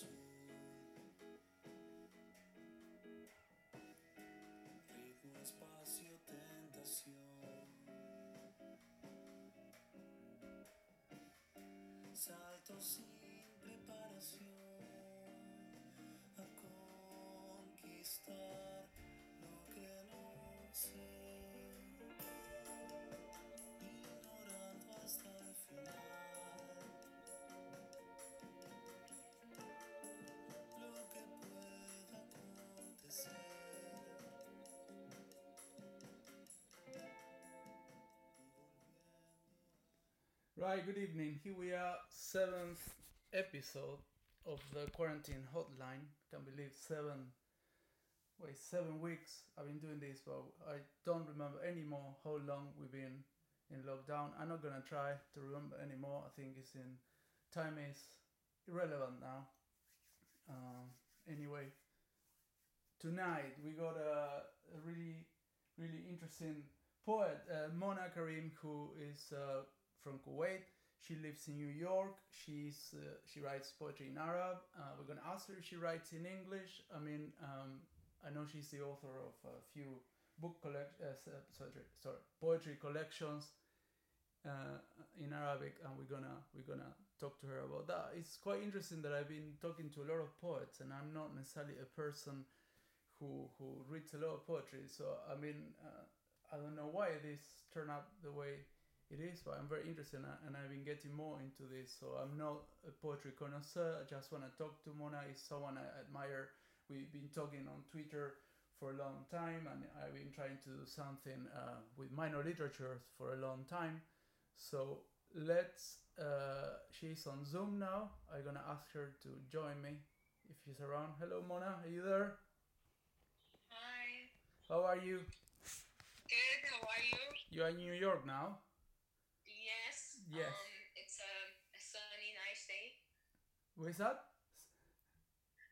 Ritmo, espacio, tentación. Salto sin preparación a conquistar lo que no sé. Ignorando hasta el final. Right, good evening. Here we are, 7th episode of the Quarantine Hotline. Can't believe 7 weeks I've been doing this, but I don't remember anymore how long we've been in lockdown. I'm not gonna try to remember anymore. I think it's in time is irrelevant now. Anyway, tonight we got a really, really interesting poet, Mona Kareem, who is from Kuwait. She lives in New York. She writes poetry in Arab. We're gonna ask her if she writes in English. I mean, I know she's the author of a few poetry collections in Arabic, and we're gonna talk to her about that. It's quite interesting that I've been talking to a lot of poets, and I'm not necessarily a person who reads a lot of poetry. So I mean, I don't know why this turned out the way it is, but I'm very interested, and I've been getting more into this. So I'm not a poetry connoisseur. I just want to talk to Mona. Is someone I admire. We've been talking on Twitter for a long time, and I've been trying to do something with minor literature for a long time. So she's on Zoom now. I'm gonna ask her to join me if she's around. Hello, Mona. Are you there? Hi. How are you? Good. How are you? You are in New York now. Yes. It's a sunny, nice day. What is that?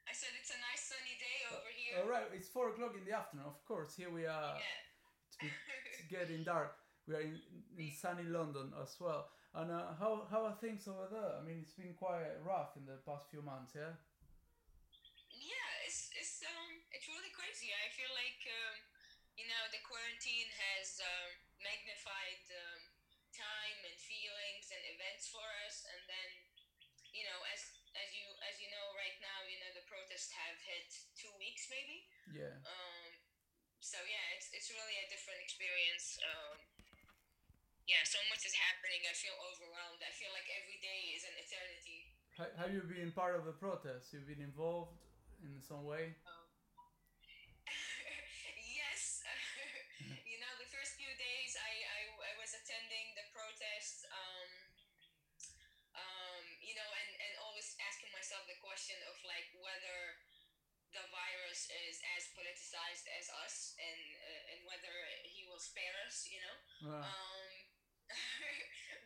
I said it's a nice sunny day over here. All right, it's 4:00 in the afternoon. Of course, here we are. Yeah. It's getting dark. We are in sunny London as well. And how are things over there? I mean, it's been quite rough in the past few months, yeah. Yeah, it's really crazy. I feel like the quarantine has magnified time and feelings and events for us, and then as you know right now, the protests have hit 2 weeks maybe. Yeah. So yeah, it's really a different experience. Yeah, so much is happening. I feel overwhelmed. I feel like every day is an eternity. Have you been part of the protests? You've been involved in some way? Yes. The first few days I was attending the protests, and always asking myself the question of like whether the virus is as politicized as us, and whether he will spare us, Wow.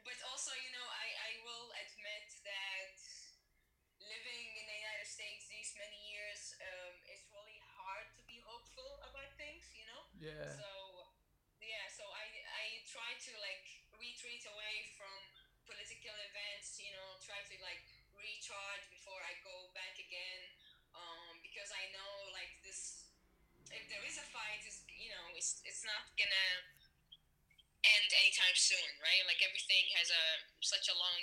But also, I will admit that living in the United States these many years, it's really hard to be hopeful about things, Yeah. So I try to like retreat away from political events, try to like recharge before I go back again, because I know like this, if there is a fight, it's not gonna end anytime soon, right? Like everything has such a long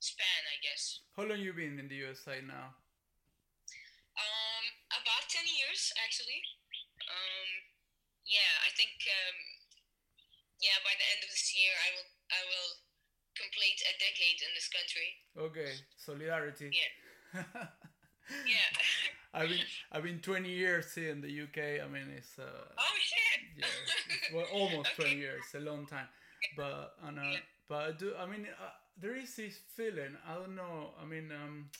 span, I guess. How long you been in the USA now? About 10 years, actually. I think, by the end of this year, I will complete a decade in this country. Okay, solidarity. Yeah. Yeah. I've been 20 years here in the UK. I mean, it's... oh, shit! Yeah, almost okay. 20 years, a long time. But, but I do, I mean... there is this feeling, I don't know, I mean,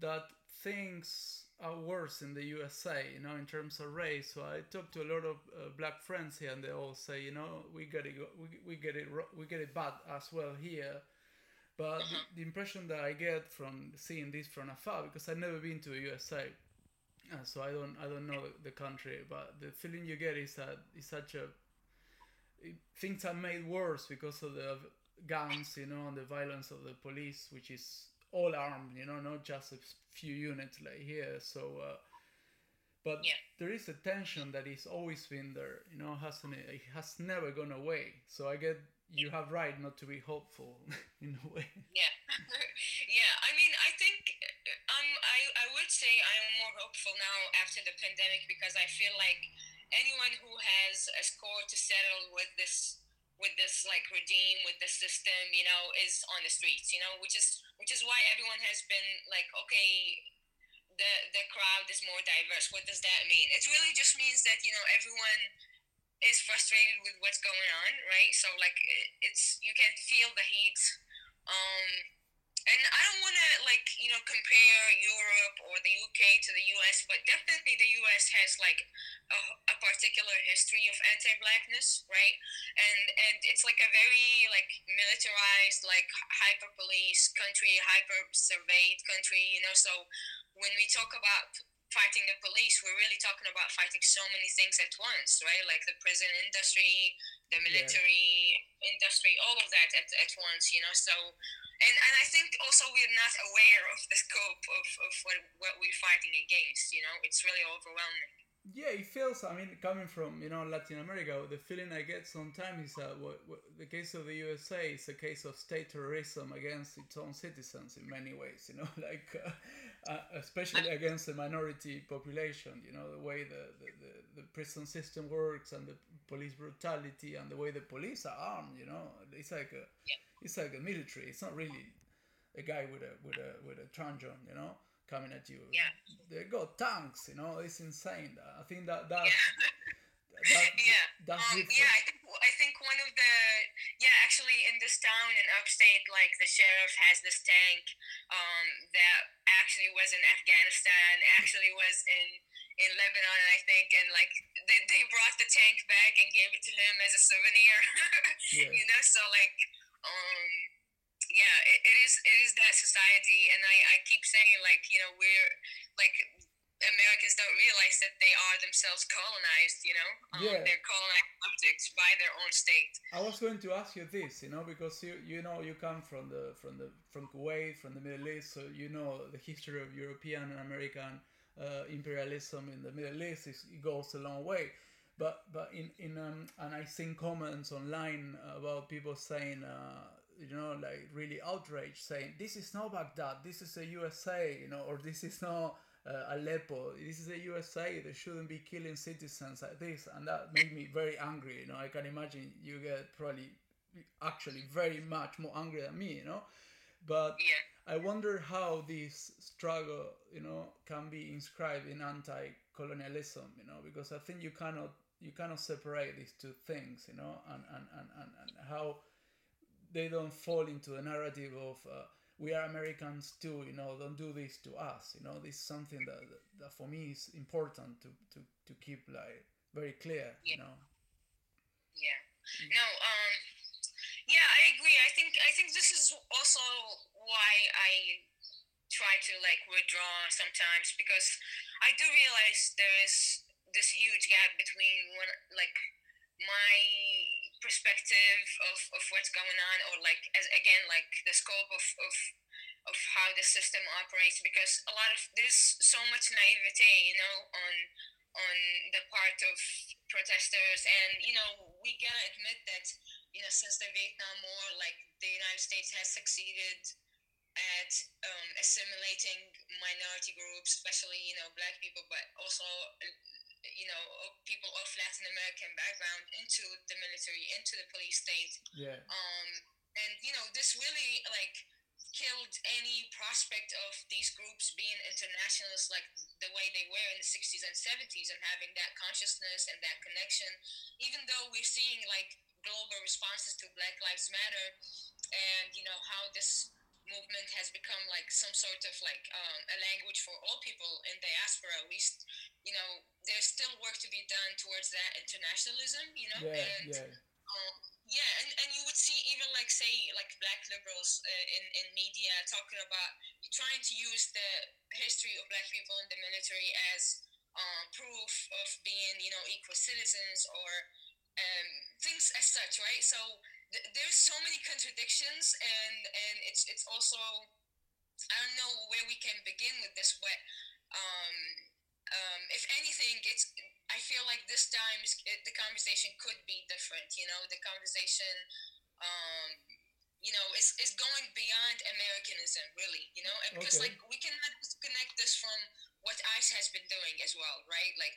that things are worse in the USA, in terms of race. So I talk to a lot of black friends here, and they all say, we get it bad as well here. But the impression that I get from seeing this from afar, because I've never been to the USA, so I don't know the country, but the feeling you get is that it's things are made worse because of the gangs, and the violence of the police, which is all armed, you know, not just a few units like here. So, but yeah, there is a tension that is always been there, you know, hasn't it? It has never gone away. So I get you have right not to be hopeful in a way. Yeah, yeah. I mean, I think I would say I'm more hopeful now after the pandemic, because I feel like anyone who has a score to settle with this like regime, with the system, you know, is on the streets, you know, which is why everyone has been like, okay, the crowd is more diverse. What does that mean? It really just means that, you know, everyone is frustrated with what's going on, right? So like it's, you can feel the heat. And I don't want to, like, you know, compare Europe or the UK to the US, but definitely the US has, like, a particular history of anti-blackness, right? And it's, like, a very, like, militarized, like, hyper-police country, hyper-surveilled country, you know? So when we talk about fighting the police, we're really talking about fighting so many things at once, right? Like the prison industry, the military industry, all of that at once, you know? So... And I think also we're not aware of the scope of what we're fighting against, you know? It's really overwhelming. Yeah, it feels, I mean, coming from, you know, Latin America, the feeling I get sometimes is that the case of the USA is a case of state terrorism against its own citizens in many ways, you know, like, especially against the minority population, you know, the way the prison system works and the police brutality and the way the police are armed, you know, it's like a... Yeah. It's like a military. It's not really a guy with a truncheon, you know, coming at you. Yeah. They got tanks, you know. It's insane. I think that. That's different. Yeah, I think one of the actually in this town in upstate, like the sheriff has this tank that actually was in Afghanistan, actually was in Lebanon, I think, and like they brought the tank back and gave it to him as a souvenir. Yeah. You know, so like. It is that society, and I keep saying, like, you know, we're like Americans don't realize that they are themselves colonized, you know. They're colonized objects by their own state. I was going to ask you this, you know, because you know you come from Kuwait, from the Middle East, so you know the history of European and American imperialism in the Middle East it goes a long way. But in and I've seen comments online about people saying, you know, like really outraged, saying, this is not Baghdad, this is the USA, you know, or this is not Aleppo, this is the USA, they shouldn't be killing citizens like this. And that made me very angry, you know, I can imagine you get probably actually very much more angry than me, you know. But I wonder how this struggle, you know, can be inscribed in anti-colonialism, you know, because I think you cannot separate these two things, you know, and how they don't fall into the narrative of we are Americans too, you know, don't do this to us, you know. This is something that for me is important to keep like very clear, you know. Yeah. No. Yeah, I agree. I think this is also why I try to like withdraw sometimes, because I do realize there is this huge gap between one, like my perspective of what's going on, or like as again like the scope of how the system operates, because a lot of there's so much naivete, you know, on the part of protesters, and you know we gotta admit that, you know, since the Vietnam War, like the United States has succeeded at assimilating minority groups, especially, you know, black people, but also, you know, people of Latin American background into the military, into the police state. Yeah. And you know, this really like killed any prospect of these groups being internationalists, like the way they were in the 60s and 70s, and having that consciousness and that connection, even though we're seeing like global responses to Black Lives Matter, and you know how this movement has become like some sort of like a language for all people in diaspora. At least, you know, there's still work to be done towards that internationalism, you know. And you would see even like say like black liberals in media talking about trying to use the history of black people in the military as proof of being, you know, equal citizens or things as such, right? So there's so many contradictions, and it's also I don't know where we can begin with this, but if anything, it's, I feel like this time the conversation could be different, you know, the conversation, you know, is going beyond Americanism, really, you know, and because like we cannot disconnect this from what ICE has been doing as well, right? Like,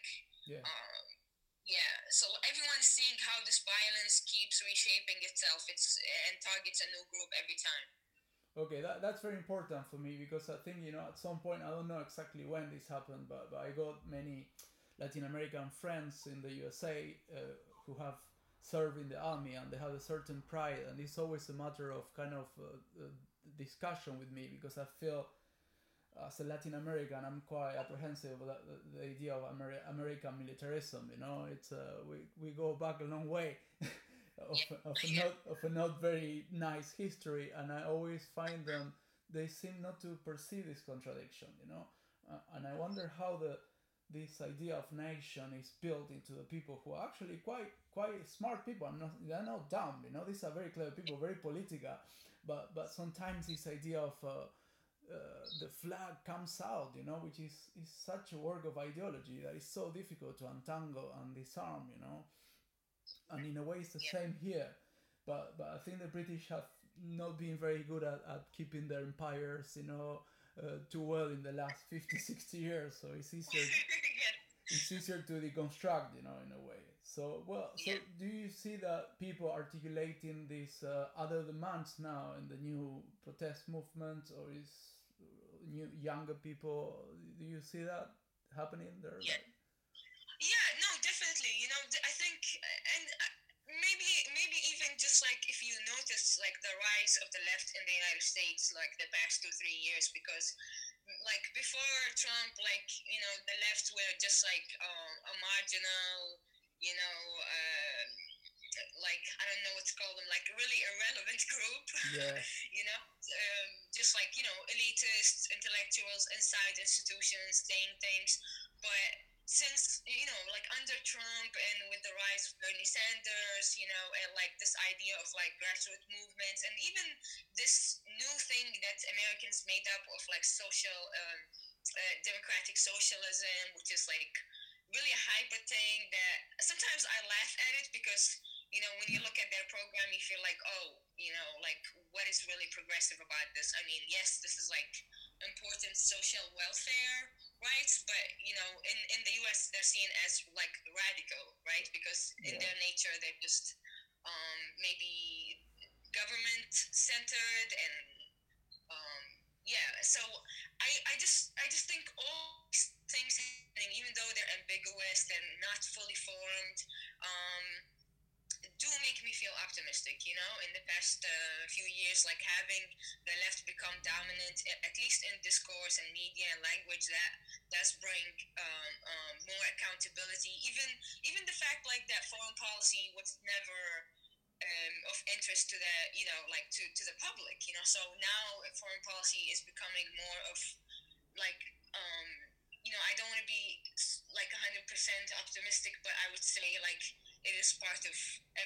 so everyone's seeing how this violence keeps reshaping itself and targets a new group every time. Okay, that's very important for me, because I think, you know, at some point, I don't know exactly when this happened, but I got many Latin American friends in the USA who have served in the army, and they have a certain pride, and it's always a matter of kind of discussion with me, because I feel as a Latin American, I'm quite apprehensive about the idea of American militarism, you know, it's we go back a long way. Of a not very nice history, and I always find them, they seem not to perceive this contradiction, you know, and I wonder how this idea of nation is built into the people who are actually quite smart people. They're not dumb, you know, these are very clever people, very political, but sometimes this idea of the flag comes out, you know, which is such a work of ideology that is so difficult to untangle and disarm, you know. And in a way, it's the same here, but I think the British have not been very good at keeping their empires, you know, too well in the last 50, 60 years. So it's easier, it's easier to deconstruct, you know, in a way. So, do you see that people articulating these other demands now in the new protest movement, or is new younger people? Do you see that happening there? Yeah. Definitely, you know, I think, and maybe even just like if you notice like the rise of the left in the United States like the past 2-3 years, because like before Trump, like, you know, the left were just like a marginal, you know, like I don't know what to call them, like really irrelevant group, you know, just like, you know, elitist intellectuals inside institutions saying things, but since, you know, like under Trump and with the rise of Bernie Sanders, you know, and like this idea of like grassroots movements and even this new thing that Americans made up of like social, democratic socialism, which is like really a hybrid thing that sometimes I laugh at it because, you know, when you look at their program, you feel like, oh, you know, like what is really progressive about this? I mean, yes, this is like important social welfare rights, but you know, in the US they're seen as like radical, right? Because in their nature they're just maybe government centered and so I just think all these things happening, even though they're ambiguous and not fully formed, do make me feel optimistic, you know, in the past few years, like having the left become dominant, at least in discourse and media and language, that does bring more accountability. Even the fact like that foreign policy was never of interest to the, you know, like to the public, you know, so now foreign policy is becoming more of like, you know, I don't want to be like 100% optimistic, but I would say like, it is part of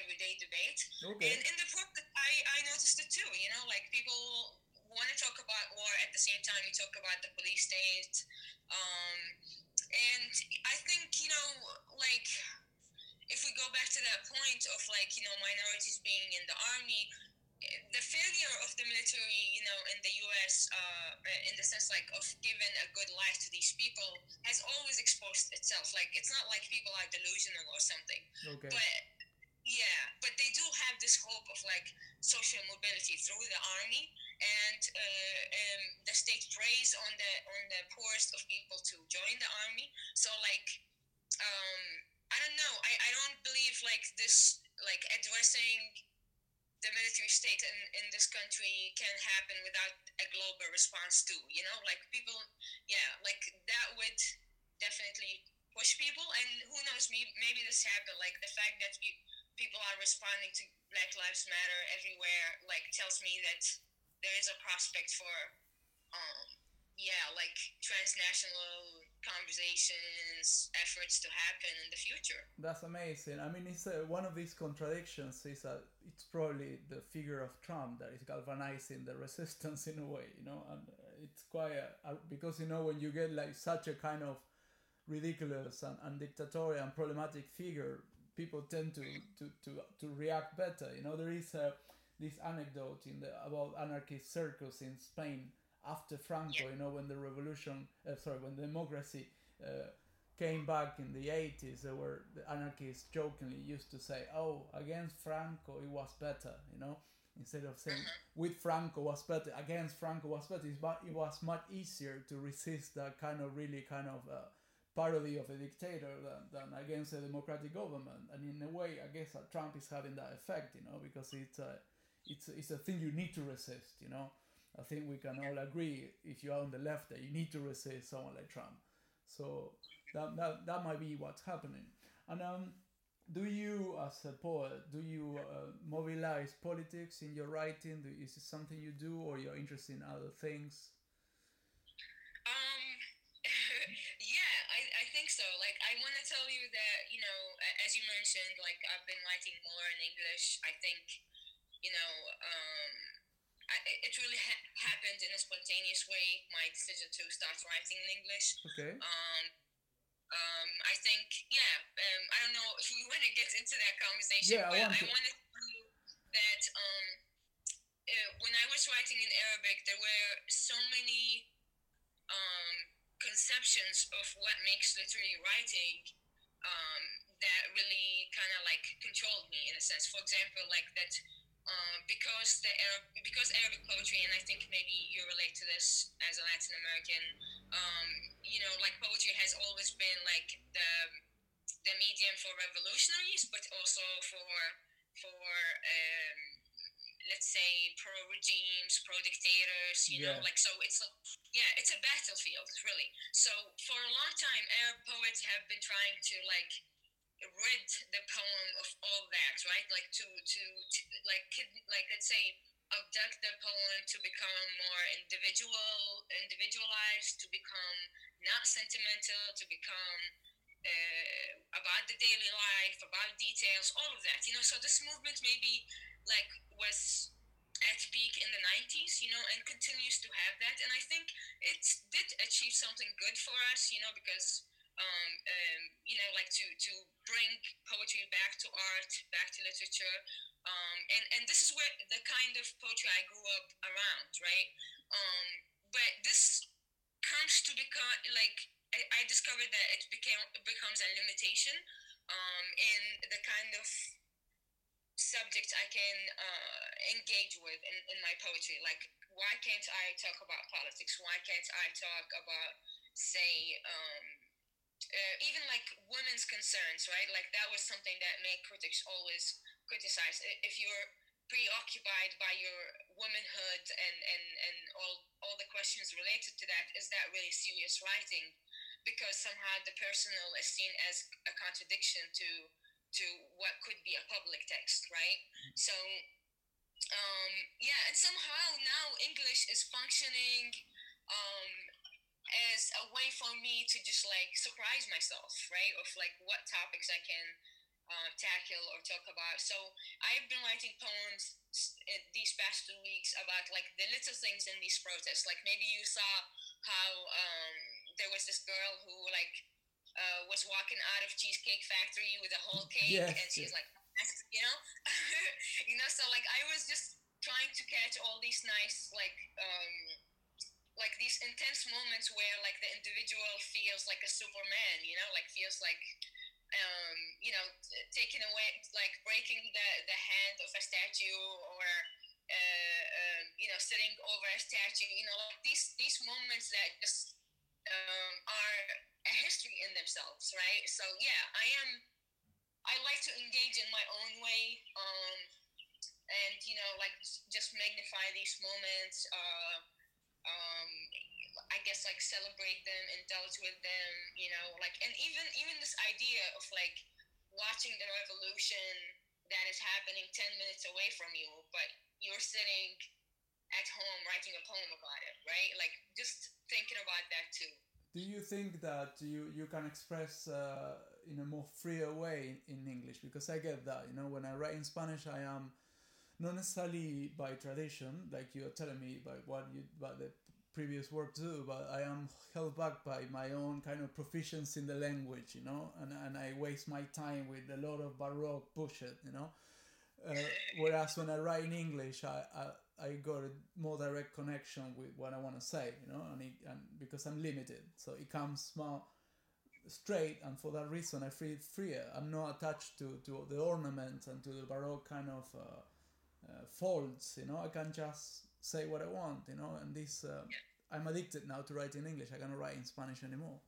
everyday debate. Okay. And in the book, I noticed it too, you know, like people want to talk about war at the same time you talk about the police state. And I think, you know, like, if we go back to that point of like, you know, minorities being in the army, the failure of the military, you know, in the U.S., in the sense, like, of giving a good life to these people has always exposed itself. Like, it's not like people are delusional or something. Okay. But they do have this hope of, like, social mobility through the army, and the state preys on the poorest of people to join the army. So, like, I don't know. I don't believe, like, this, like, addressing the military state in this country can happen without a global response too, you know, like people, like that would definitely push people, and who knows, maybe this happened, like the fact that people are responding to Black Lives Matter everywhere, like tells me that there is a prospect for, like transnational conversations, efforts to happen in the future. That's amazing. I mean, it's one of these contradictions is that it's probably the figure of Trump that is galvanizing the resistance in a way, you know, and it's quite because you know when you get like such a kind of ridiculous and dictatorial and problematic figure, people tend to react better. You know, there is this anecdote about anarchist circus in Spain after Franco. You know, when the revolution, when democracy came back in the 80s, the anarchists jokingly used to say, "Oh, against Franco it was better," you know, instead of saying "with Franco was better," "against Franco was better." It was much easier to resist that kind of really kind of parody of a dictator than against a democratic government. And in a way, I guess Trump is having that effect, you know, because it's a thing you need to resist, you know. I think we can all agree, if you are on the left, that you need to resist someone like Trump. So that might be what's happening. And do you, as a poet, mobilize politics in your writing? Is it something you do, or you're interested in other things? Yeah, I think so. Like, I want to tell you that, you know, as you mentioned, like, I've been writing more in English. I think, you know, it really happened in a spontaneous way, my decision to start writing in English. Okay. I think, I don't know if we want to get into that conversation, I want to tell you that when I was writing in Arabic, there were so many conceptions of what makes literary writing that really kind of like controlled me in a sense. For example, like that because Arabic poetry, and I think maybe you relate to this as a Latin American, you know, like poetry has always been like the medium for revolutionaries, but also for let's say pro regimes, pro dictators, you know, like, so it's like, it's a battlefield really. So for a long time, Arab poets have been trying to like read the poem of all that, right? Like to let's say abduct the poem to become more individualized, to become not sentimental, to become about the daily life, about details, all of that, you know. So this movement maybe like was at peak in the 90s, you know, and continues to have that. And I think it did achieve something good for us, you know, because you know, like to bring poetry back to art, back to literature, and this is where the kind of poetry I grew up around, right? But this comes to become like I discovered that it becomes a limitation in the kind of subject I can engage with in my poetry. Like, why can't I talk about politics? Why can't I talk about, say, even like women's concerns, right? Like, that was something that made critics always criticize. If you're preoccupied by your womanhood and all the questions related to that, is that really serious writing? Because somehow the personal is seen as a contradiction to what could be a public text, right? So, and somehow now English is functioning as a way for me to just like surprise myself, right? Of like what topics I can tackle or talk about. So I've been writing poems these past 2 weeks about like the little things in these protests. Like, maybe you saw how there was this girl who like was walking out of Cheesecake Factory with a whole cake, and she's like, you know, you know. So like I was just trying to catch all these nice like these intense moments where like the individual feels like a Superman, you know, like feels like, you know, taking away, like breaking the hand of a statue, or, you know, sitting over a statue, you know, like these moments that just are a history in themselves, right? So yeah, I like to engage in my own way, and, you know, like just magnify these moments, I guess like celebrate them, indulge with them, you know, like, and even this idea of like watching the revolution that is happening 10 minutes away from you, but you're sitting at home writing a poem about it, right? Like, just thinking about that too. Do you think that you can express in a more freer way in English? Because I get that, you know, when I write in Spanish, I am not necessarily by tradition, like you are telling me, by the previous work too, but I am held back by my own kind of proficiency in the language, you know, and I waste my time with a lot of baroque bullshit, you know. Whereas when I write in English, I got a more direct connection with what I want to say, you know, and because I'm limited, so it comes more straight, and for that reason I feel freer. I'm not attached to the ornament and to the baroque kind of folds, you know. I can just say what I want, you know, and this I'm addicted now to writing in English. I cannot write in Spanish anymore.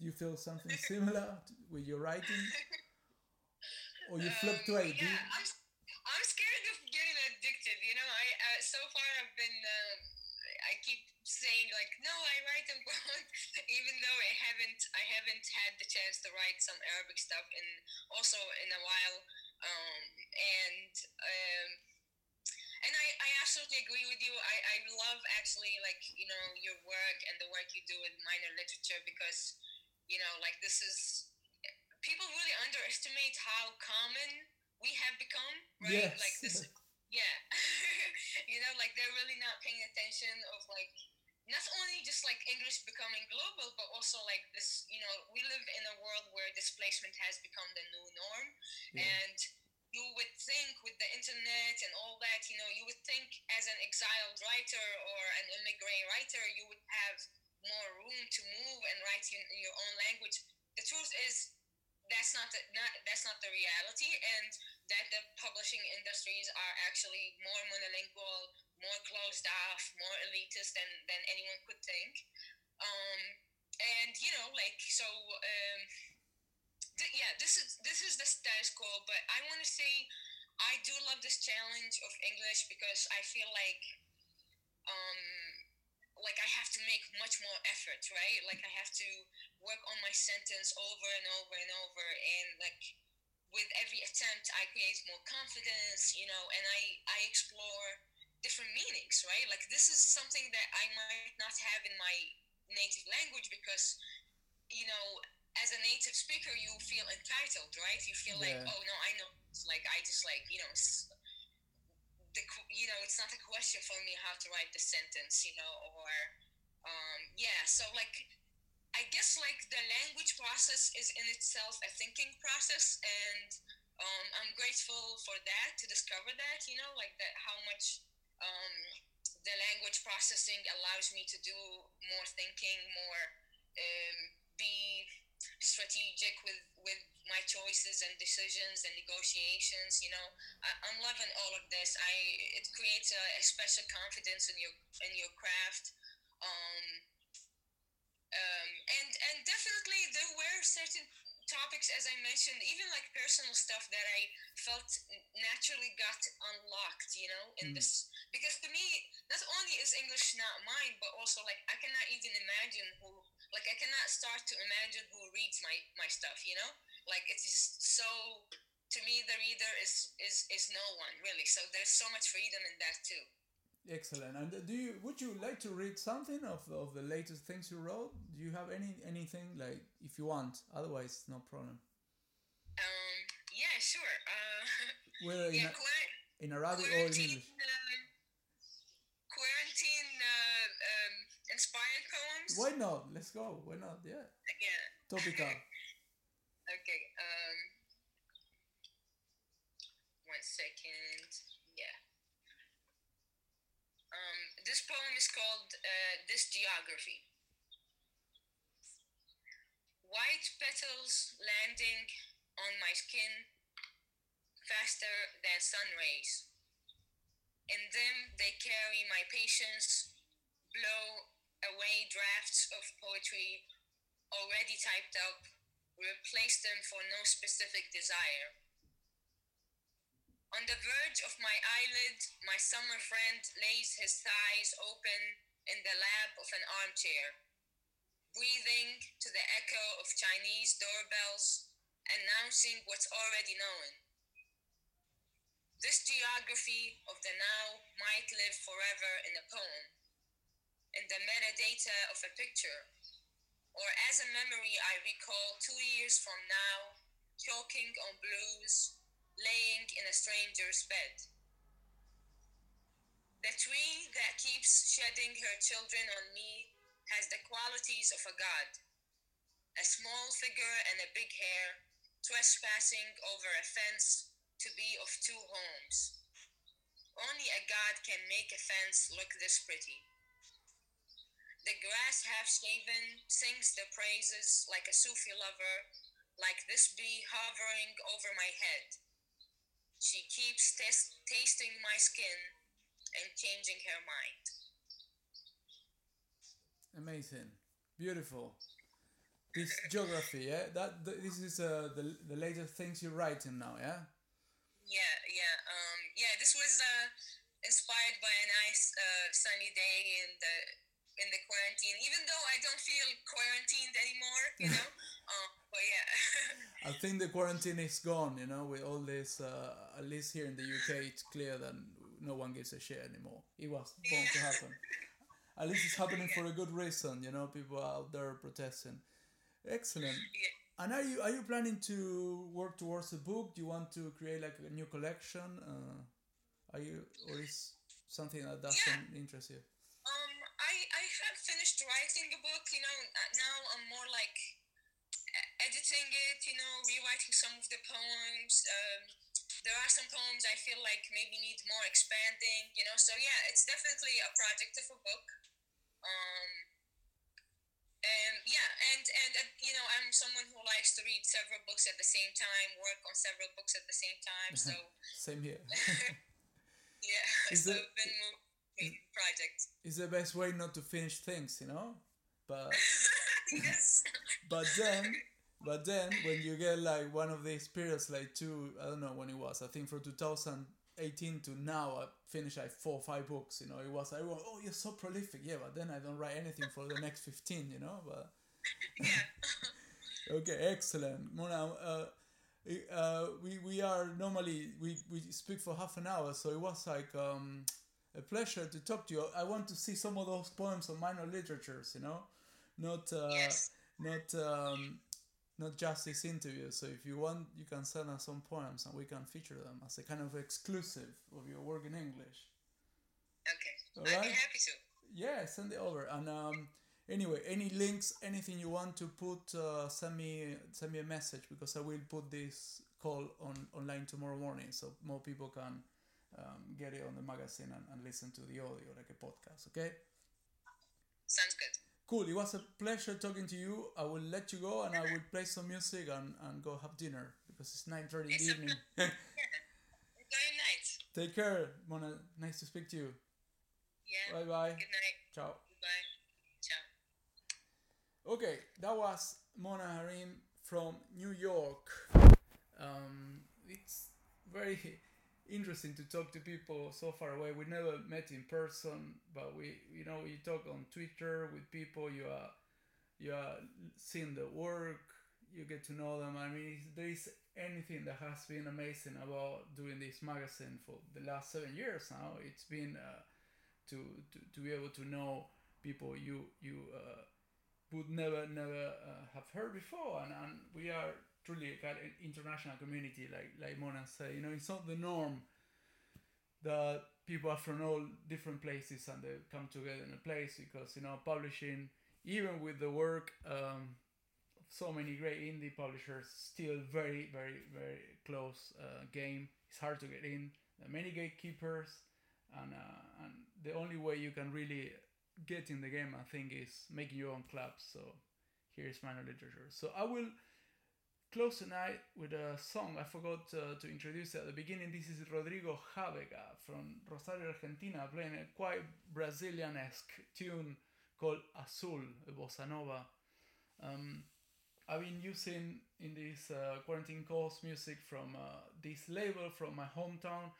Do you feel something similar with your writing? Or you fluctuate? Yeah, I'm scared of getting addicted, you know. I so far I've been I keep saying like, no, I write in Baroque, even though I haven't had the chance to write some Arabic stuff in a while, and I absolutely agree with you. I love actually, like, you know, your work and the work you do with minor literature, because, you know, like, this is, people really underestimate how common we have become, right? Yes. Like this, yeah. You know, like, they're really not paying attention of, like, not only just like English becoming global, but also like this, you know, we live in a world where displacement has become the new norm. Yeah. And you would think with the internet and all that, you know, you would think as an exiled writer or an immigrant writer, you would have more room to move and write in your own language. The truth is, that's not the reality, and that the publishing industries are actually more monolingual, more closed off, more elitist than anyone could think. And, you know, like, so, this is the status quo, but I want to say I do love this challenge of English, because I feel like I have to make much more effort, right? Like, I have to work on my sentence over and over and over, and like, with every attempt I create more confidence, you know, and I explore different meanings, right? Like, this is something that I might not have in my native language, because, you know, as a native speaker, you feel entitled, right? You feel like, oh no, I know, it's like, I just, like, you know, you know, it's not a question for me how to write the sentence, you know, or so, like, I guess, like, the language process is in itself a thinking process, and I'm grateful for that, to discover that, you know, like, that how much the language processing allows me to do more thinking, more be strategic with my choices and decisions and negotiations, you know. I'm loving all of this. It creates a special confidence in your craft. And definitely there were certain topics, as I mentioned, even like personal stuff that I felt naturally got unlocked, you know, in this, because to me, not only is English not mine, but also, like, I cannot even imagine who reads my stuff, you know, like, it's just so, to me, the reader is no one really, so there's so much freedom in that too. Excellent. And would you like to read something of the latest things you wrote? Do you have anything, like, if you want? Otherwise, no problem. Yeah, sure. Where in Arabic or in English? Quarantine inspired poems. Why not? Let's go. Why not? Yeah. Yeah. Topical. Okay. One second. Yeah. This poem is called This Geography. White petals landing on my skin faster than sun rays. In them they carry my patience, blow away drafts of poetry already typed up, replace them for no specific desire. On the verge of my eyelid, my summer friend lays his thighs open in the lap of an armchair, breathing to the echo of Chinese doorbells, announcing what's already known. This geography of the now might live forever in a poem, in the metadata of a picture, or as a memory I recall 2 years from now, choking on blues, laying in a stranger's bed. The tree that keeps shedding her children on me has the qualities of a god, a small figure and a big hair, trespassing over a fence to be of two homes. Only a god can make a fence look this pretty. The grass half-shaven sings the praises like a Sufi lover, like this bee hovering over my head. She keeps tasting my skin and changing her mind. Amazing. Beautiful. This geography, yeah? This is the latest things you're writing now, yeah? Yeah. This was inspired by a nice sunny day in the quarantine, even though I don't feel quarantined anymore, you know? But yeah. I think the quarantine is gone, you know, with all this, at least here in the UK, it's clear that no one gives a shit anymore. It was born to happen. At least it's happening for a good reason, you know, people are out there protesting. Excellent. Yeah. And are you planning to work towards a book? Do you want to create like a new collection? Or is something that doesn't interest you? I have finished writing a book, you know. Now I'm more like editing it, you know, rewriting some of the poems. There are some poems I feel like maybe need more expanding, you know. So yeah, it's definitely a project of a book. You know, I'm someone who likes to read several books at the same time, work on several books at the same time. So same here. Yeah, it's so been moving projects. It's the best way not to finish things, you know. But yes. But then, when you get like one of these periods, like I don't know when it was. I think from 2018 to now, I finished like 4 or 5 books. You know, it was everyone. Oh, you're so prolific. Yeah, but then I don't write anything for the next 15. You know, but yeah. Okay, excellent, Mona. We are normally we speak for half an hour, so it was like a pleasure to talk to you. I want to see some of those poems on minor literatures. You know, not just this interview, so if you want, you can send us some poems and we can feature them as a kind of exclusive of your work in English. Okay, all right? I'd be happy to. Yeah, send it over. And anyway, any links, anything you want to put, send me a message, because I will put this call online tomorrow morning, so more people can get it on the magazine and listen to the audio like a podcast, okay? Sounds good. Cool, it was a pleasure talking to you. I will let you go and I will play some music and go have dinner, because it's 9:30 in the evening. Enjoy your night. Take care, Mona. Nice to speak to you. Yeah. Bye-bye. Good night. Ciao. Bye. Ciao. Okay, that was Mona Kareem from New York. It's very interesting to talk to people so far away. We never met in person, but you talk on Twitter with people. You are seeing the work. You get to know them. I mean, if there is anything that has been amazing about doing this magazine for the last 7 years now, it's been to be able to know people you would never have heard before, and we are truly got an international community, like Mona said. You know, it's not the norm that people are from all different places and they come together in a place, because, you know, publishing, even with the work of so many great indie publishers, still very, very, very close game. It's hard to get in. There are many gatekeepers, and the only way you can really get in the game, I think, is making your own clubs. So here's minor literature. So I will close tonight with a song. I forgot to introduce at the beginning. This is Rodrigo Javega from Rosario, Argentina, playing a quite Brazilian-esque tune called Azul, a bossa nova. I've been using in this quarantine course music from this label from my hometown.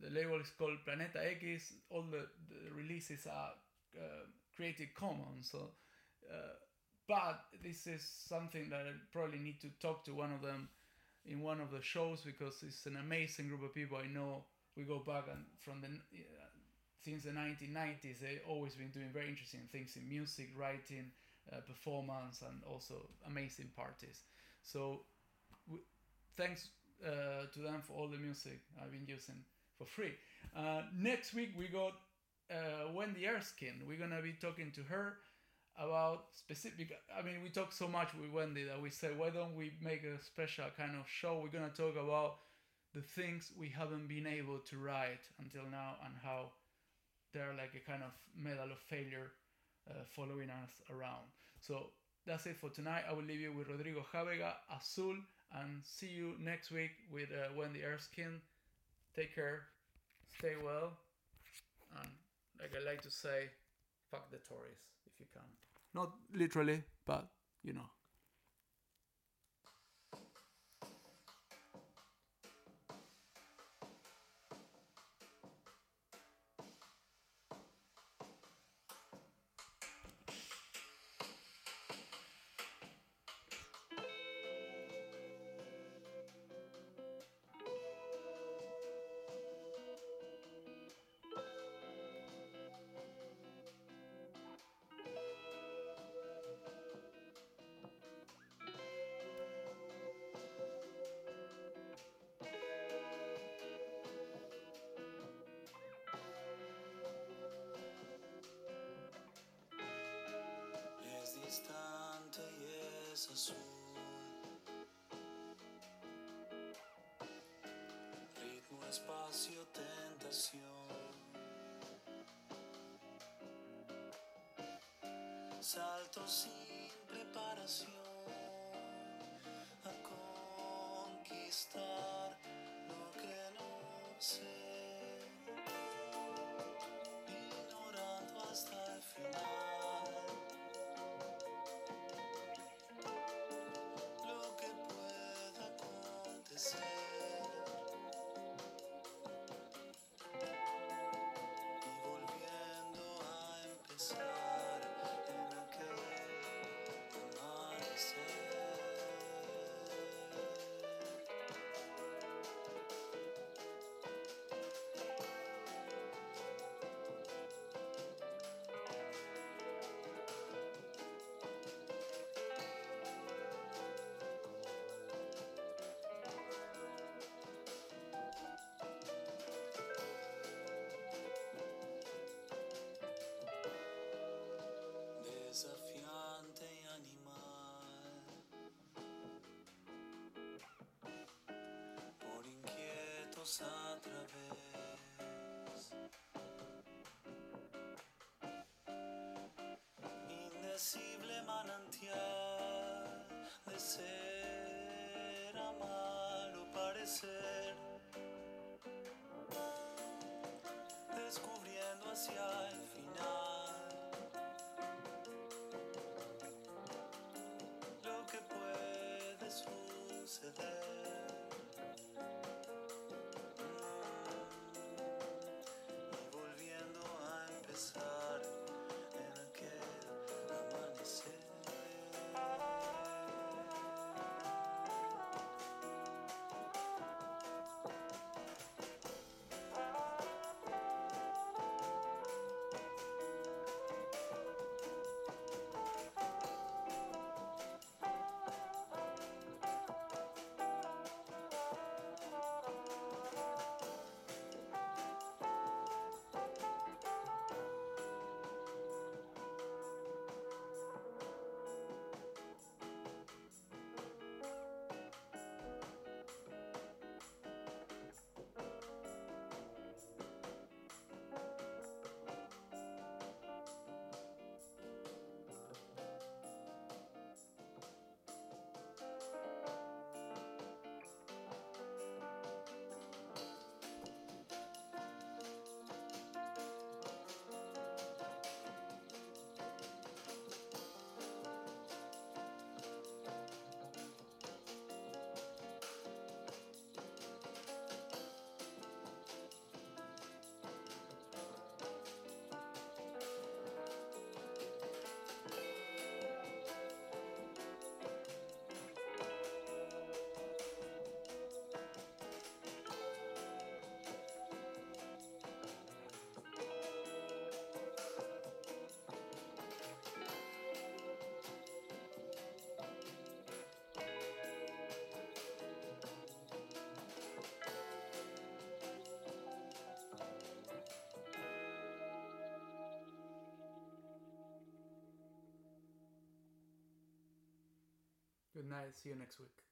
The label is called Planeta X. All the releases are Creative Commons. So, but this is something that I probably need to talk to one of them in one of the shows, because it's an amazing group of people I know. We go back and from since the 1990s, they've always been doing very interesting things in music, writing, performance, and also amazing parties. So thanks to them for all the music I've been using for free. Next week we got Wendy Erskine. We're going to be talking to her about specific... I mean, we talk so much with Wendy that we said, why don't we make a special kind of show? We're going to talk about the things we haven't been able to write until now and how they're like a kind of medal of failure following us around. So that's it for tonight. I will leave you with Rodrigo Javega, Azul, and see you next week with Wendy Erskine. Take care, stay well, and like I like to say, fuck the Tories if you can. Not literally, but you know. A través, indecible manantial de ser, amar o parecer, descubriendo hacia el final lo que puede suceder. Good night. See you next week.